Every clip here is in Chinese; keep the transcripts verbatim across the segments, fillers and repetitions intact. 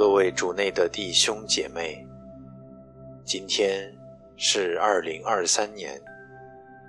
各位主内的弟兄姐妹，今天是二零二三年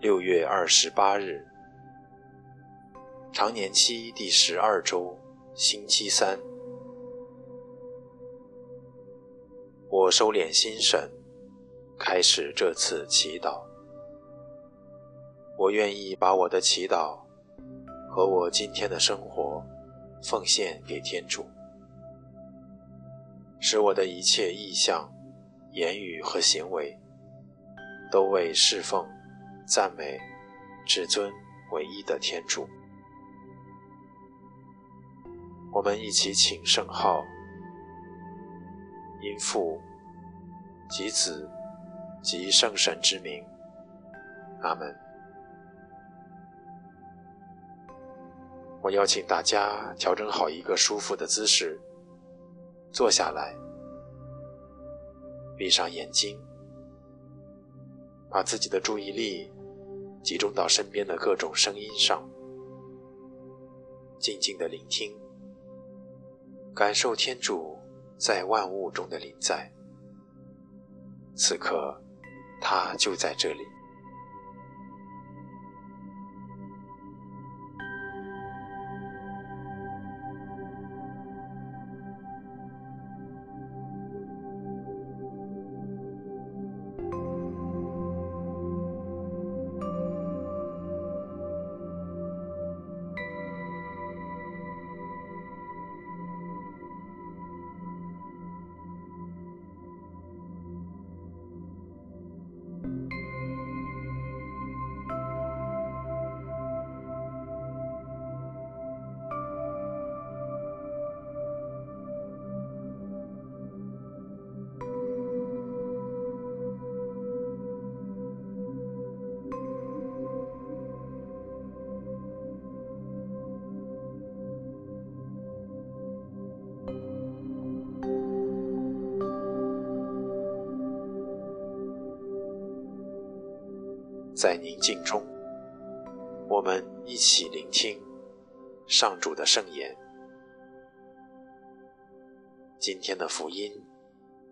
六月二十八日，常年期第十二周，星期三。我收敛心神，开始这次祈祷。我愿意把我的祈祷和我今天的生活奉献给天主，使我的一切意向、言语和行为都为侍奉、赞美、至尊唯一的天主。我们一起请圣号，因父及子及圣神之名，阿们。我邀请大家调整好一个舒服的姿势，坐下来，闭上眼睛，把自己的注意力集中到身边的各种声音上，静静地聆听，感受天主在万物中的临在。此刻，他就在这里。在宁静中，我们一起聆听上主的圣言。今天的福音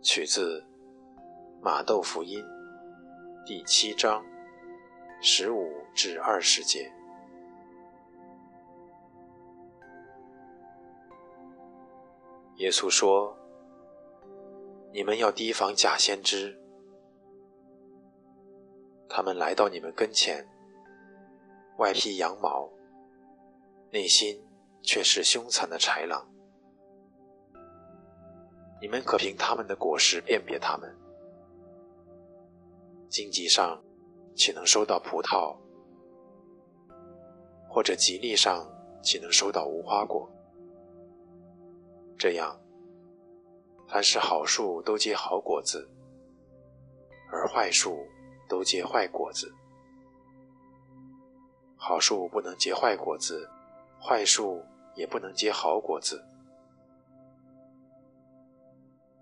取自马窦福音第七章十五至二十节。耶稣说：“你们要提防假先知。”他们来到你们跟前，外披羊毛，内心却是凶残的豺狼。你们可凭他们的果实辨别他们。荆棘上岂能收到葡萄，或者吉利上岂能收到无花果？这样，凡是好树都结好果子，而坏树都结坏果子。好树不能结坏果子，坏树也不能结好果子。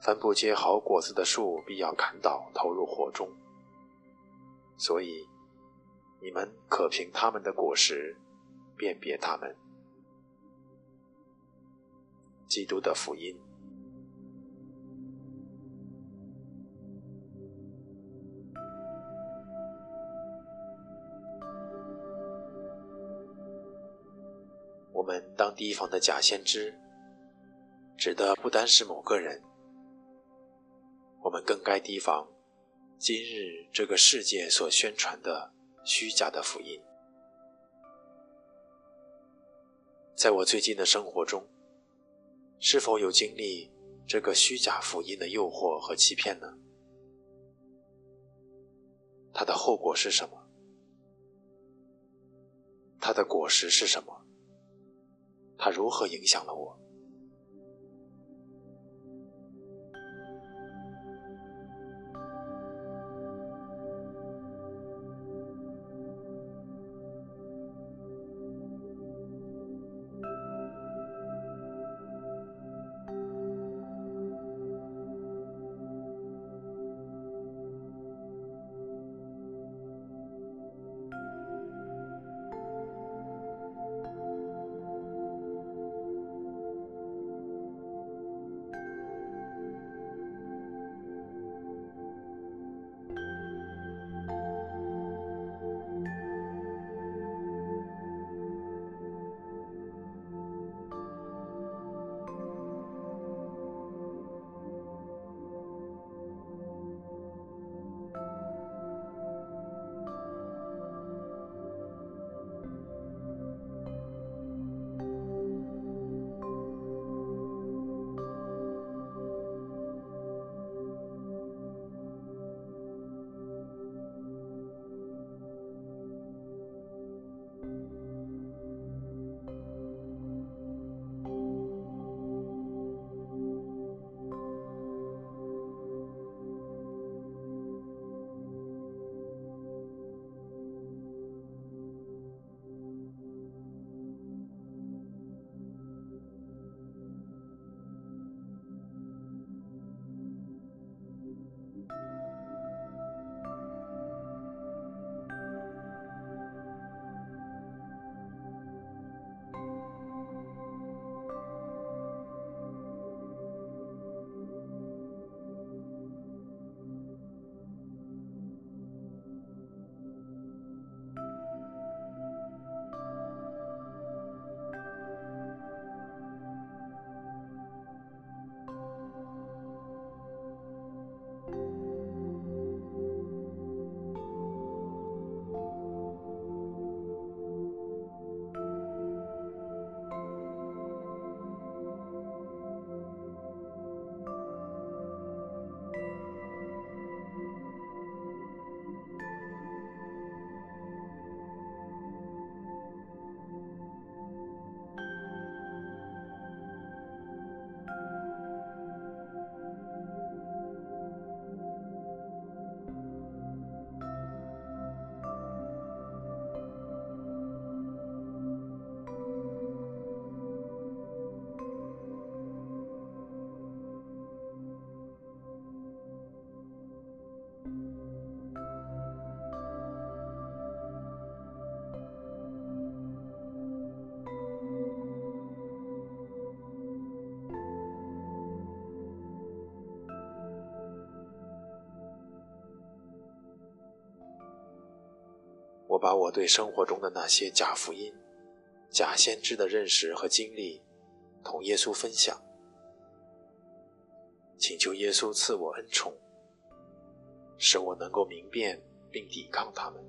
凡不结好果子的树，必要砍倒，投入火中。所以，你们可凭他们的果实辨别他们。基督的福音。我们当提防的假先知，指的不单是某个人，我们更该提防今日这个世界所宣传的虚假的福音。在我最近的生活中，是否有经历这个虚假福音的诱惑和欺骗呢？它的后果是什么？它的果实是什么？它如何影响了我？我把我对生活中的那些假福音、假先知的认识和经历同耶稣分享，请求耶稣赐我恩宠，使我能够明辨并抵抗他们。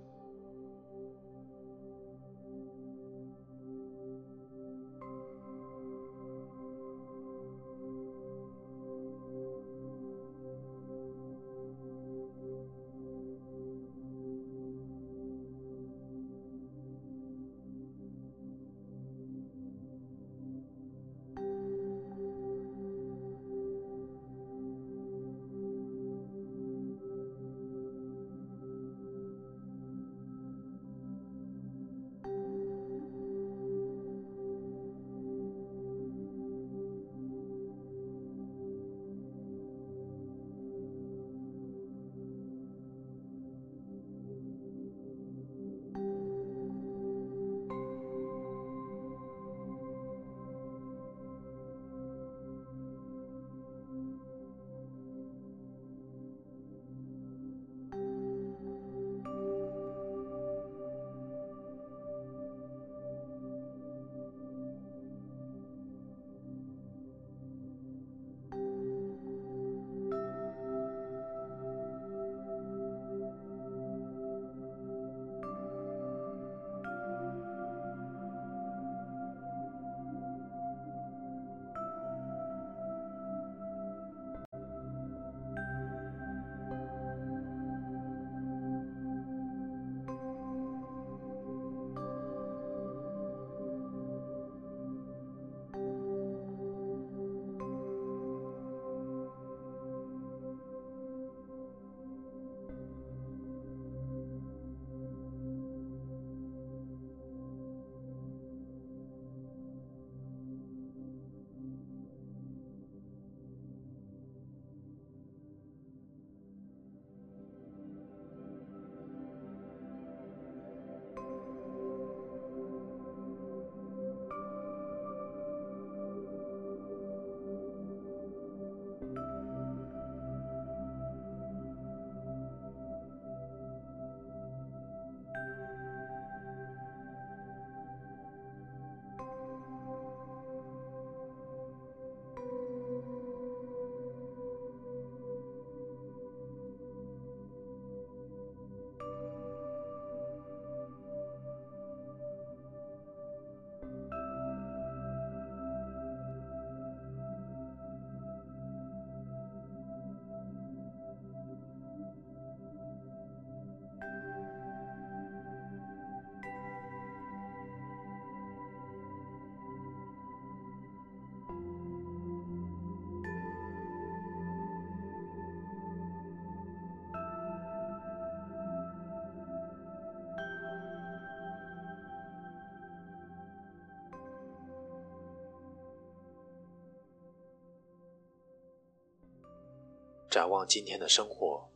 展望今天的生活，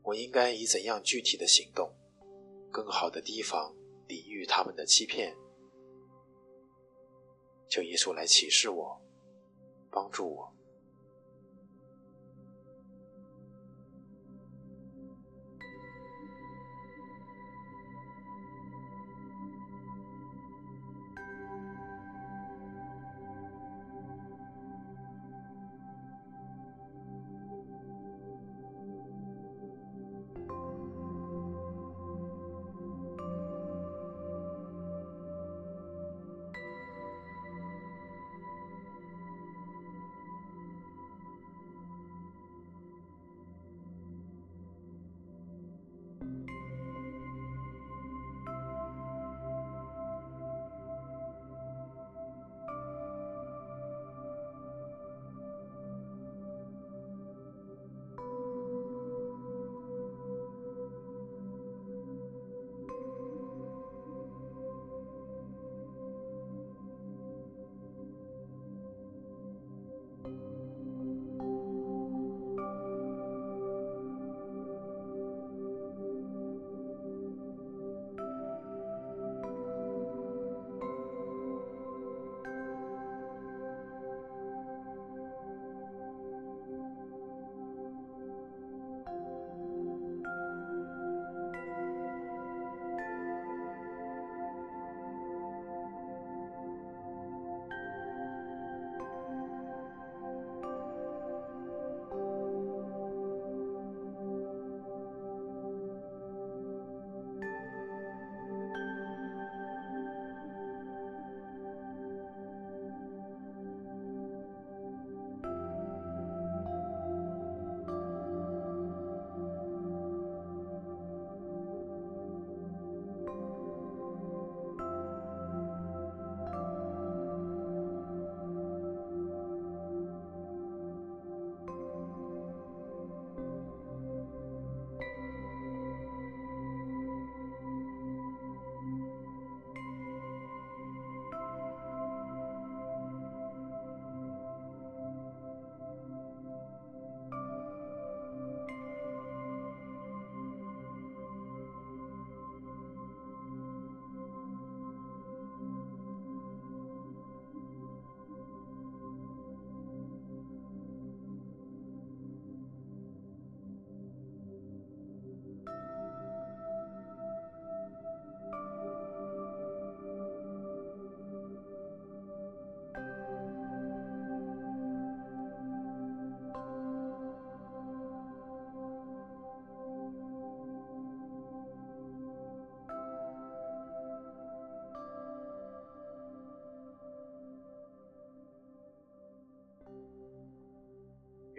我应该以怎样具体的行动，更好地提防、抵御他们的欺骗？求耶稣来启示我，帮助我。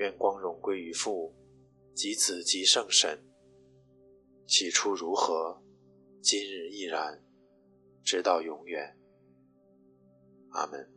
愿光荣归于父，及子及圣神。起初如何，今日亦然，直到永远。阿们。